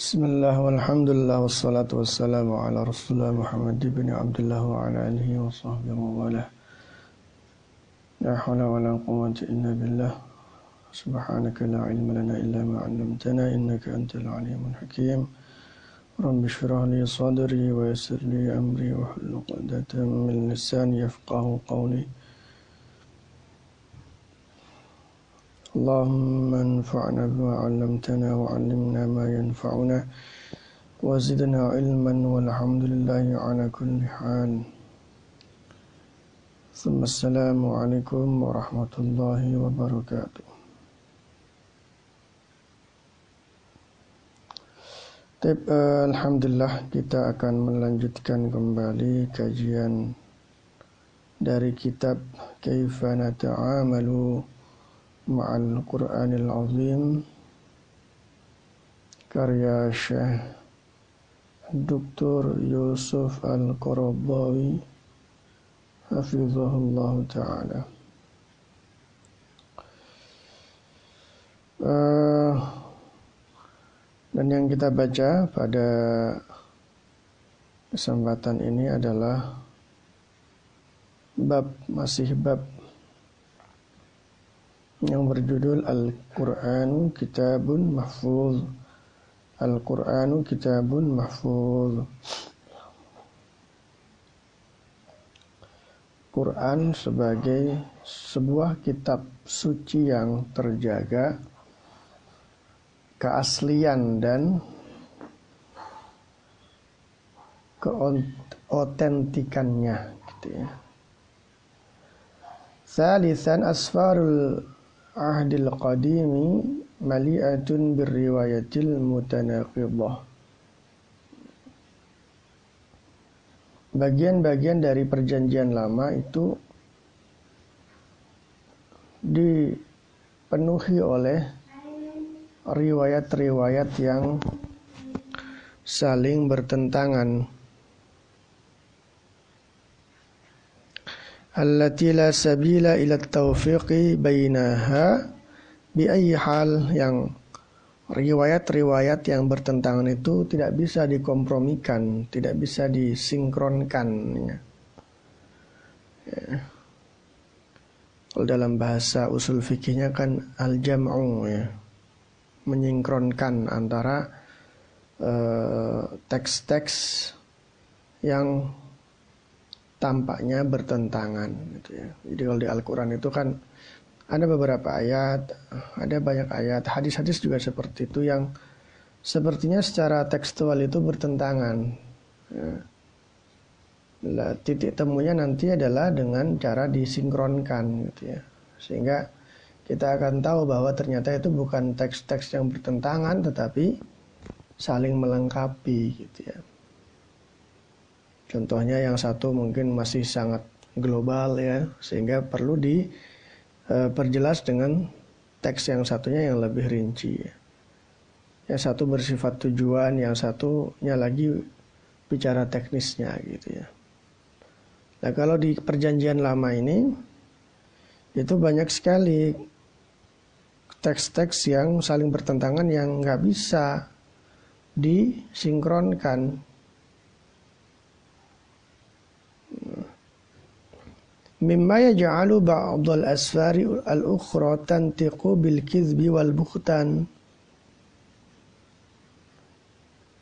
Bismillah, walhamdulillah, wassalatu wassalamu ala rasulullah Muhammad ibn Abdullah wa ala alihi wa sahbihi wa ala. La hawla wa la quwwata illa billah. Subhanaka la ilma lana illa ma 'allamtana innaka antal alimul hakim. Rabbi shrah li sadri wa yassir li amri wa hlul 'uqdatam min lisani yafqahu qawli. Allahumma anfa'na bima 'allamtana wa 'allimna ma yanfa'una wa zidna 'ilman walhamdulillahi 'ala kulli hal. Assalamu alaikum warahmatullahi wabarakatuh. Alhamdulillah, kita akan melanjutkan kembali kajian dari kitab Kaifana ta'amalu Ma'al-Quranil-Azim karya Syekh Dr. Yusuf Al-Qaradawi hafizahullah ta'ala. Dan yang kita baca pada kesempatan ini adalah bab yang berjudul Al-Quranu Kitabun Mahfuz. Al-Quranu Kitabun Mahfuz. Quran sebagai sebuah kitab suci yang terjaga keaslian dan keotentikannya, gitu ya. Salisan asfarul ahdil qadimi mali'atun birriwayatil mutanaqidah. Bagian-bagian dari perjanjian lama itu dipenuhi oleh riwayat-riwayat yang saling bertentangan. Allati la sabila ila taufiqi bainaha bi ayyi hal, yang riwayat-riwayat yang bertentangan itu tidak bisa dikompromikan, tidak bisa disinkronkan. Ya. Kalau dalam bahasa usul fikihnya kan al-jam'u, ya, menyinkronkan antara teks-teks yang tampaknya bertentangan, gitu ya. Jadi kalau di Al-Quran itu kan ada beberapa ayat, ada banyak ayat, hadis-hadis juga seperti itu yang sepertinya secara tekstual itu bertentangan. Ya. Nah, titik temunya nanti adalah dengan cara disinkronkan, gitu ya. Sehingga kita akan tahu bahwa ternyata itu bukan teks-teks yang bertentangan, tetapi saling melengkapi, gitu ya. Contohnya yang satu mungkin masih sangat global, ya, sehingga perlu diperjelas dengan teks yang satunya yang lebih rinci. Ya. Yang satu bersifat tujuan, yang satunya lagi bicara teknisnya, gitu ya. Nah, kalau di perjanjian lama ini itu banyak sekali teks-teks yang saling bertentangan yang nggak bisa disinkronkan. Mimma yaj'alu ba'dal asfari al-ukhra tantiqu bil kizbi wal bukhtan.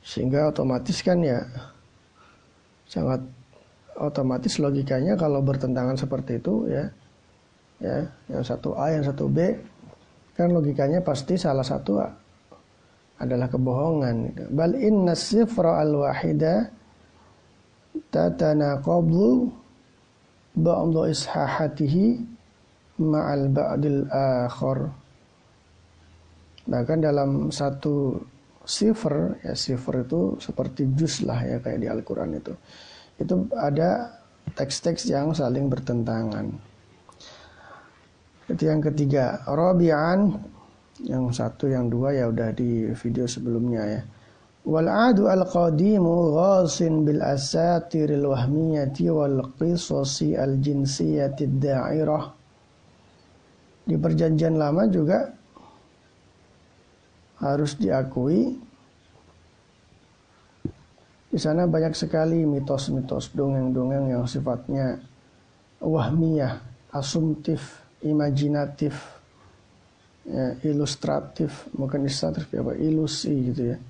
Sehingga otomatis kan, ya, sangat otomatis logikanya kalau bertentangan seperti itu, ya. Ya, yang satu A, yang satu B, kan logikanya pasti salah satu A adalah kebohongan. Bal inna sifra al-wahida tatanaqabu ba'du ishahatihi ma'al ba'dil akhar. Bahkan dalam satu sifr, ya, sifr itu seperti juz lah, ya, kayak di Al-Quran itu. Itu ada teks-teks yang saling bertentangan. Itu yang ketiga. Rabi'an, yang satu, yang dua ya udah di video sebelumnya, ya. Wal'adu al-qadimu ghasin bil asatiril wahmiyati wal qisasi al-jinsiyati ad-da'irah. Di perjanjian lama juga harus diakui Di sana banyak sekali mitos-mitos, dongeng-dongeng yang sifatnya wahmiyah, asumtif, imajinatif, ya, ilustratif, bukan ilustratif apa, ilusi gitu ya.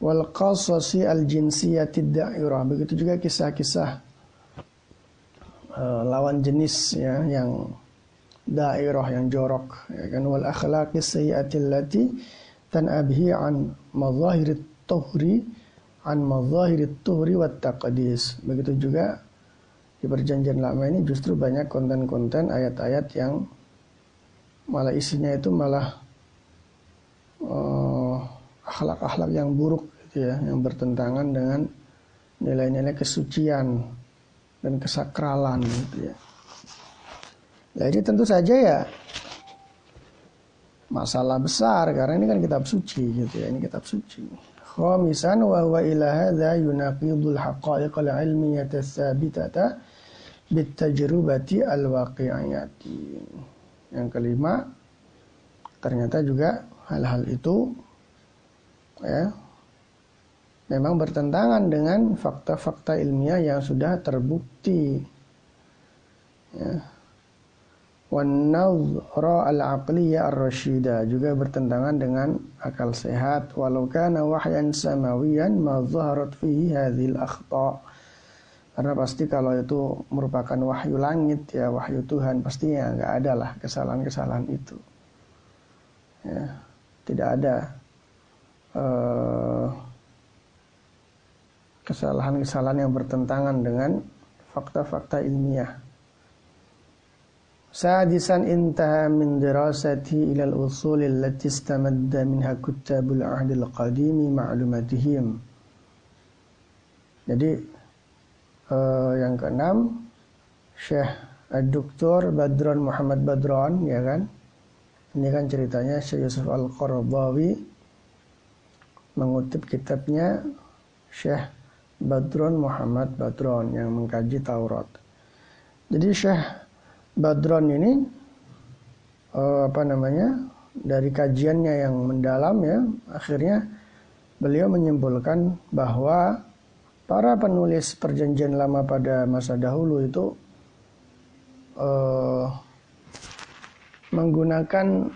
Wal qasasi al-jinsiyatid da'irah, begitu juga kisah-kisah lawan jenis ya, yang da'irah, yang jorok ya kan. Wal akhlaqis sayyiatil lati tanabhi an mazahirit tuhri an mazahirit tuhri wat taqdis. Begitu juga di perjanjian lama ini justru banyak konten-konten ayat-ayat yang malah isinya itu malah akhlak-akhlak yang buruk gitu ya, yang bertentangan dengan nilai-nilai kesucian dan kesakralan gitu ya. Jadi tentu saja ya masalah besar karena ini kan kitab suci gitu ya, ini kitab suci. Khamisan wa huwa ila hadza yunaqidul haqa'iqal 'ilmiyyata tsabitata bitajrubati al-waqi'iyati. Yang kelima, ternyata juga hal-hal itu ya memang bertentangan dengan fakta-fakta ilmiah yang sudah terbukti. Ya. Wan nazra al-aqliyah ar-rasyida juga bertentangan dengan akal sehat. Walau kana wahyan samawiyan ma zaharat fihi hadhil akhta. Karena pasti kalau itu merupakan wahyu langit ya, wahyu Tuhan, pastinya enggak ada lah kesalahan-kesalahan itu. Ya, tidak ada kesalahan-kesalahan yang bertentangan dengan fakta-fakta ilmiah. Sadisan intaha min dirasati ilal usul allati istamadda minha kuttabul ahdil qadimi ma'lumatihim. Jadi yang keenam, Syekh Dr. Badran Muhammad Badran ya kan. Ini kan ceritanya Syekh Yusuf Al-Qaradawi mengutip kitabnya Syekh Badran Muhammad Badran yang mengkaji Taurat. Jadi Syekh Badran ini dari kajiannya yang mendalam ya, akhirnya beliau menyimpulkan bahwa para penulis perjanjian lama pada masa dahulu itu menggunakan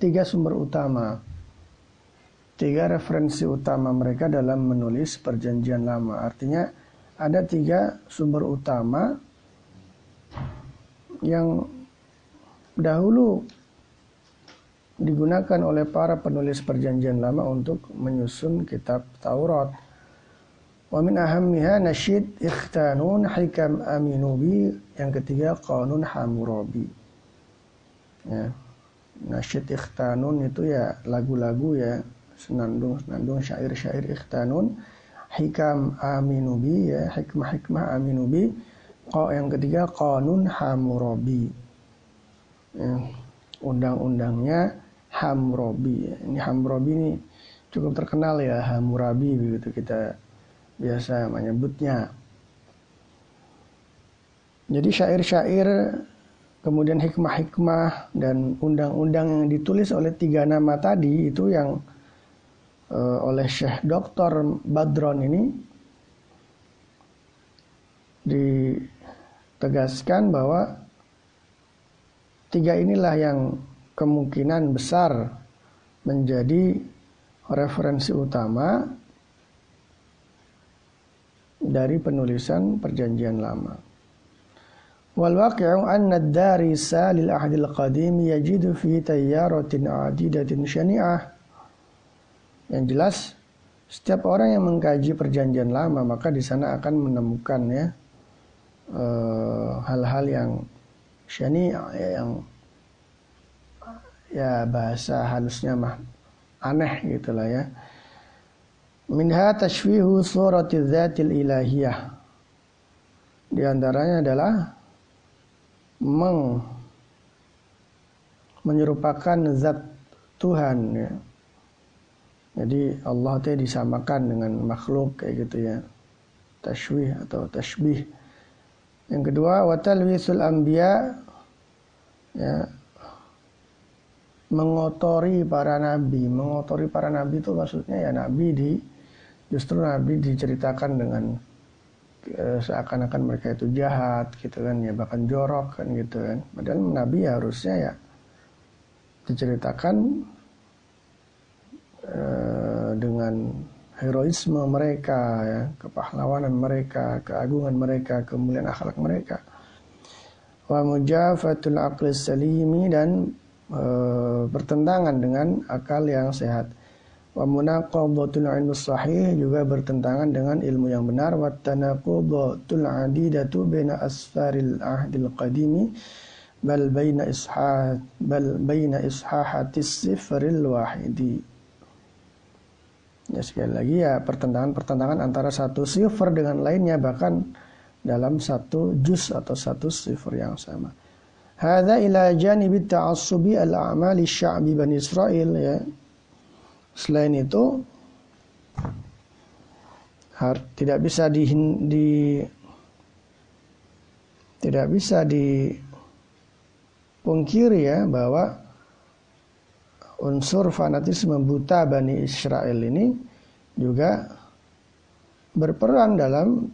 tiga sumber utama, tiga referensi utama mereka dalam menulis perjanjian lama. Artinya ada tiga sumber utama yang dahulu digunakan oleh para penulis perjanjian lama untuk menyusun kitab Taurat. Wa min ahammiha nasyid ikhtanun hikam aminubi, yang ketiga qanun Hamurabi. Ya. Nasyid ikhtanun itu ya lagu-lagu ya, senandung-senandung, syair-syair. Ikhtanun hikam aminubi ya, hikmah-hikmah aminubi. Yang ketiga qanun Hamurabi, undang-undangnya Hamurabi. Ini Hamurabi ini cukup terkenal ya, Hamurabi begitu kita biasa menyebutnya. Jadi syair-syair, kemudian hikmah-hikmah dan undang-undang yang ditulis oleh tiga nama tadi itu yang oleh Syekh Dr. Badran ini ditegaskan bahwa tiga inilah yang kemungkinan besar menjadi referensi utama dari penulisan perjanjian lama. Wal waqi'u anna ad-darisa lil ahdil qadim yajidu fi tayyaratin 'adidatin syani'ah. Yang jelas setiap orang yang mengkaji perjanjian lama maka di sana akan menemukan ya hal-hal yang syani'ah, yang ya bahasa halusnya mah aneh gitulah ya. Minha tashwihu surati dzatil ilahiyah, di antaranya adalah menyerupakan zat Tuhan ya. Jadi Allah itu disamakan dengan makhluk kayak gitu ya, tashwih atau tashbih. Yang kedua, watalwisul anbiya ya, mengotori para nabi. Mengotori para nabi itu maksudnya ya justru nabi diceritakan dengan seakan-akan mereka itu jahat gitu kan, ya bahkan jorok kan gitu kan. Padahal nabi ya harusnya ya diceritakan dengan heroisme mereka, ya, kepahlawanan mereka, keagungan mereka, kemuliaan akhlak mereka. Wa mujafatul aqli salimi, dan bertentangan dengan akal yang sehat. Wa munaqabatul ilmi sahih, juga bertentangan dengan ilmu yang benar. Wa tanaqubatul adidatu baina asfaril ahdil qadimi bal baina ishahat ishahatis sifril wahidi. Ya, sekali lagi ya pertentangan-pertentangan antara satu sifar dengan lainnya, bahkan dalam satu juz atau satu sifar yang sama. Hadza ila janibit ta'assubi al-a'mali sya'bi Bani Israil, ya. Selain itu tidak bisa dipungkiri ya bahwa unsur fanatisme buta Bani Israel ini juga berperan dalam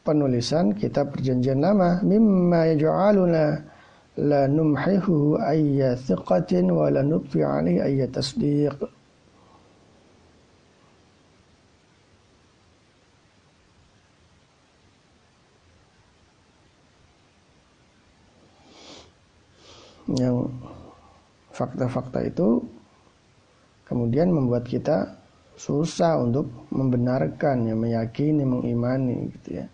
penulisan kitab perjanjian lama. Mimma yaj'aluna la numhihu ayya thiqatin wa la nukfi alaihi ayya tasdiq. Yang fakta-fakta itu kemudian membuat kita susah untuk membenarkan, ya, meyakini, mengimani gitu ya.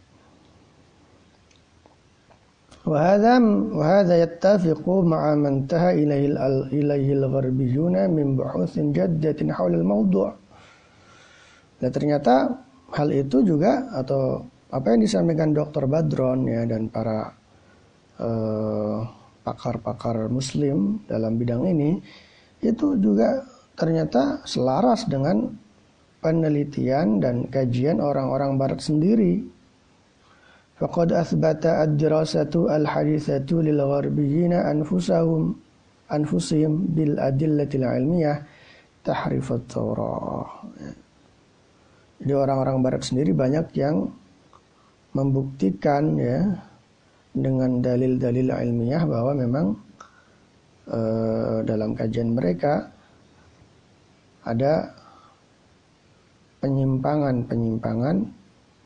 Wa hadza yattafiqu ma'a man taha ilaihi al-gharbiyuna min buhuthin jaddatin haula al-mawdu'. Dan ternyata hal itu juga, atau apa yang disampaikan Dr. Badran ya dan para pakar-pakar muslim dalam bidang ini, itu juga ternyata selaras dengan penelitian dan kajian orang-orang barat sendiri. Faqad athbata ad-dirasatu al-hadithatu lil-gharbiyina anfusihim bil adillatil ilmiyah tahrif at-taurah. Jadi orang-orang barat sendiri banyak yang membuktikan ya dengan dalil-dalil ilmiah bahwa memang dalam kajian mereka ada penyimpangan,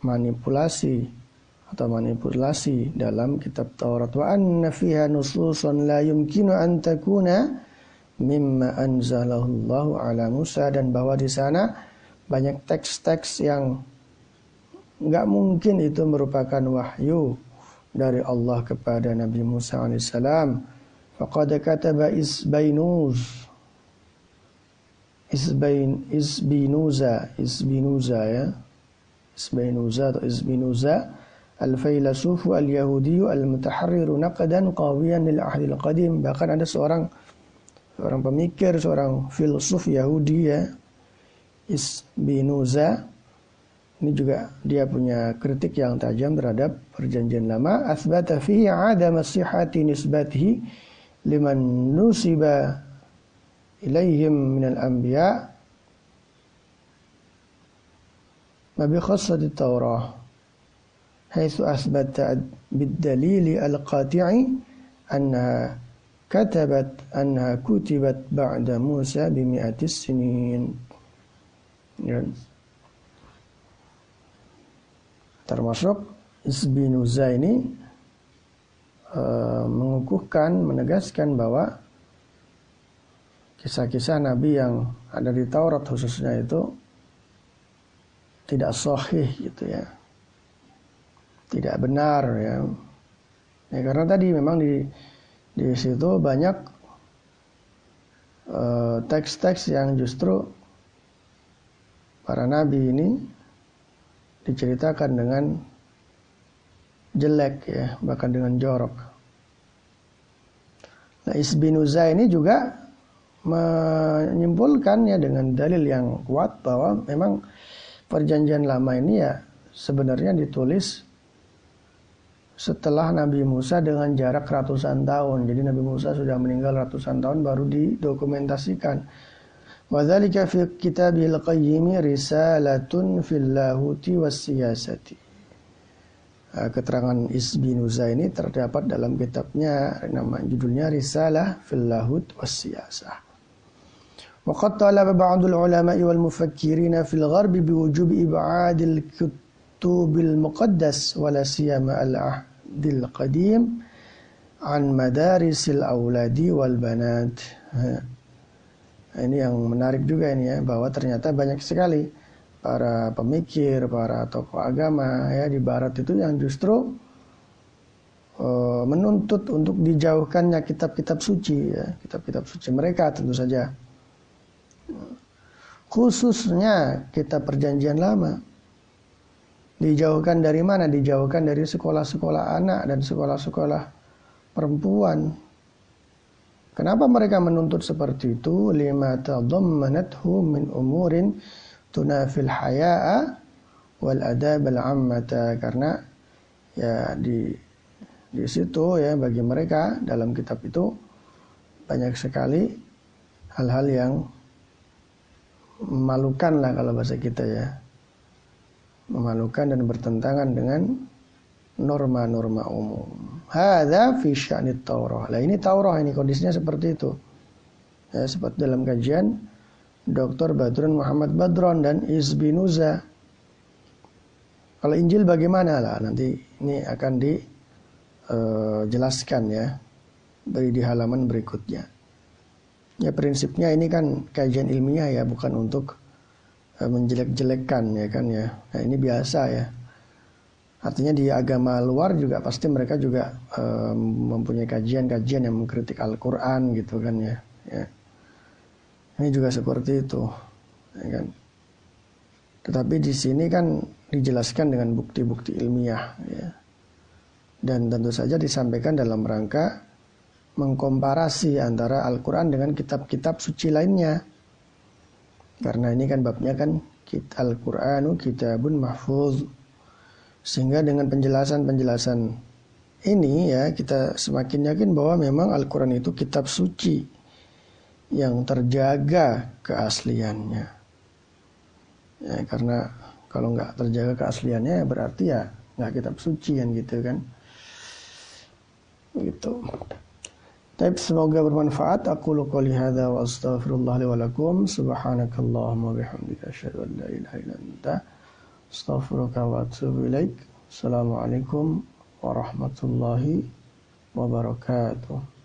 manipulasi dalam kitab Taurat. Wa anna fiha nususan la yumkinu an takuna mimma anzalallahu ala Musa, dan bahwa di sana banyak teks-teks yang enggak mungkin itu merupakan wahyu dari Allah kepada Nabi Musa alaihissalam. Faqad kataba Spinoza al-failasufu al-yahudiyu al-mutaharriru naqdan qawiyan lil-ahdil qadim. Bahkan ada seorang pemikir, seorang filsuf Yahudi ya, Spinoza. Ini juga dia punya kritik yang tajam terhadap perjanjian lama. Atsbata fihi 'adama sihhati nisbatihi liman nusiba ilaihim minal anbiya ma bi khassatit taurah haitsu atsbata bid-dalili al-qati'i annaha kutibat ba'da Musa bi mi'atis sinin. Termasuk Spinoza ini mengukuhkan, menegaskan bahwa kisah-kisah Nabi yang ada di Taurat khususnya itu tidak sahih gitu ya, tidak benar ya. Ya karena tadi memang di situ banyak teks-teks yang justru para Nabi ini diceritakan dengan jelek ya, bahkan dengan jorok. Nah, Spinoza ini juga menyimpulkan ya dengan dalil yang kuat bahwa memang perjanjian lama ini ya sebenarnya ditulis setelah Nabi Musa dengan jarak ratusan tahun. Jadi Nabi Musa sudah meninggal ratusan tahun baru didokumentasikan. Wa dzalika fi kitabil qayyim risalatun fil lahuti was siyasati. Keterangan Spinoza ini terdapat dalam kitabnya, judulnya Risalah fil Lahut was Siyasah. Wa qad talaba ba'dul ulama'i wal mufakkirina fil gharbi biwujub ib'adil kutubil muqaddas wala siyama al-ahdil qadim an madarisil awladi wal banat. Ini yang menarik juga ini ya, bahwa ternyata banyak sekali para pemikir, para tokoh agama ya di barat itu yang justru menuntut untuk dijauhkannya kitab-kitab suci ya, kitab-kitab suci mereka tentu saja. Khususnya kitab perjanjian lama. Dijauhkan dari mana? Dijauhkan dari sekolah-sekolah anak dan sekolah-sekolah perempuan. Kenapa mereka menuntut seperti itu? Lima tadammanathu min umurin tunafil haya'a wal adab al-ammata, karena ya di situ ya bagi mereka dalam kitab itu banyak sekali hal-hal yang memalukan lah kalau bahasa kita ya, memalukan dan bertentangan dengan norma-norma umum. Hadza fi sya'ni Taurah. Lah ini Taurah ini kondisinya seperti itu. Ya, seperti dalam kajian Dr. Badran Muhammad Badran dan Spinoza. Kalau Injil bagaimana lah, nanti ini akan dijelaskan ya di halaman berikutnya. Ya prinsipnya ini kan kajian ilmiah ya, bukan untuk menjelek-jelekkan ya kan ya. Nah ini biasa ya. Artinya di agama luar juga pasti mereka juga mempunyai kajian-kajian yang mengkritik Al-Quran gitu kan ya. Ya. Ini juga seperti itu, ya kan? Tetapi di sini kan dijelaskan dengan bukti-bukti ilmiah, ya. Dan tentu saja disampaikan dalam rangka mengkomparasi antara Al-Quran dengan kitab-kitab suci lainnya. Karena ini kan babnya kan Al-Quranu Kitabun Mahfuz, sehingga dengan penjelasan-penjelasan ini ya kita semakin yakin bahwa memang Al-Quran itu kitab suci yang terjaga keasliannya. Ya, karena kalau nggak terjaga keasliannya berarti ya nggak kitab suci yang gitu kan. Gitu. Tapi semoga bermanfaat. Aku qouli hadza wa astaghfirullah li wa lakum. Subhanakallahumma wa bihamdika asyhadu an la ilaha illa anta astaghfiruka wa atubu ilaik. Assalamualaikum warahmatullahi wabarakatuh.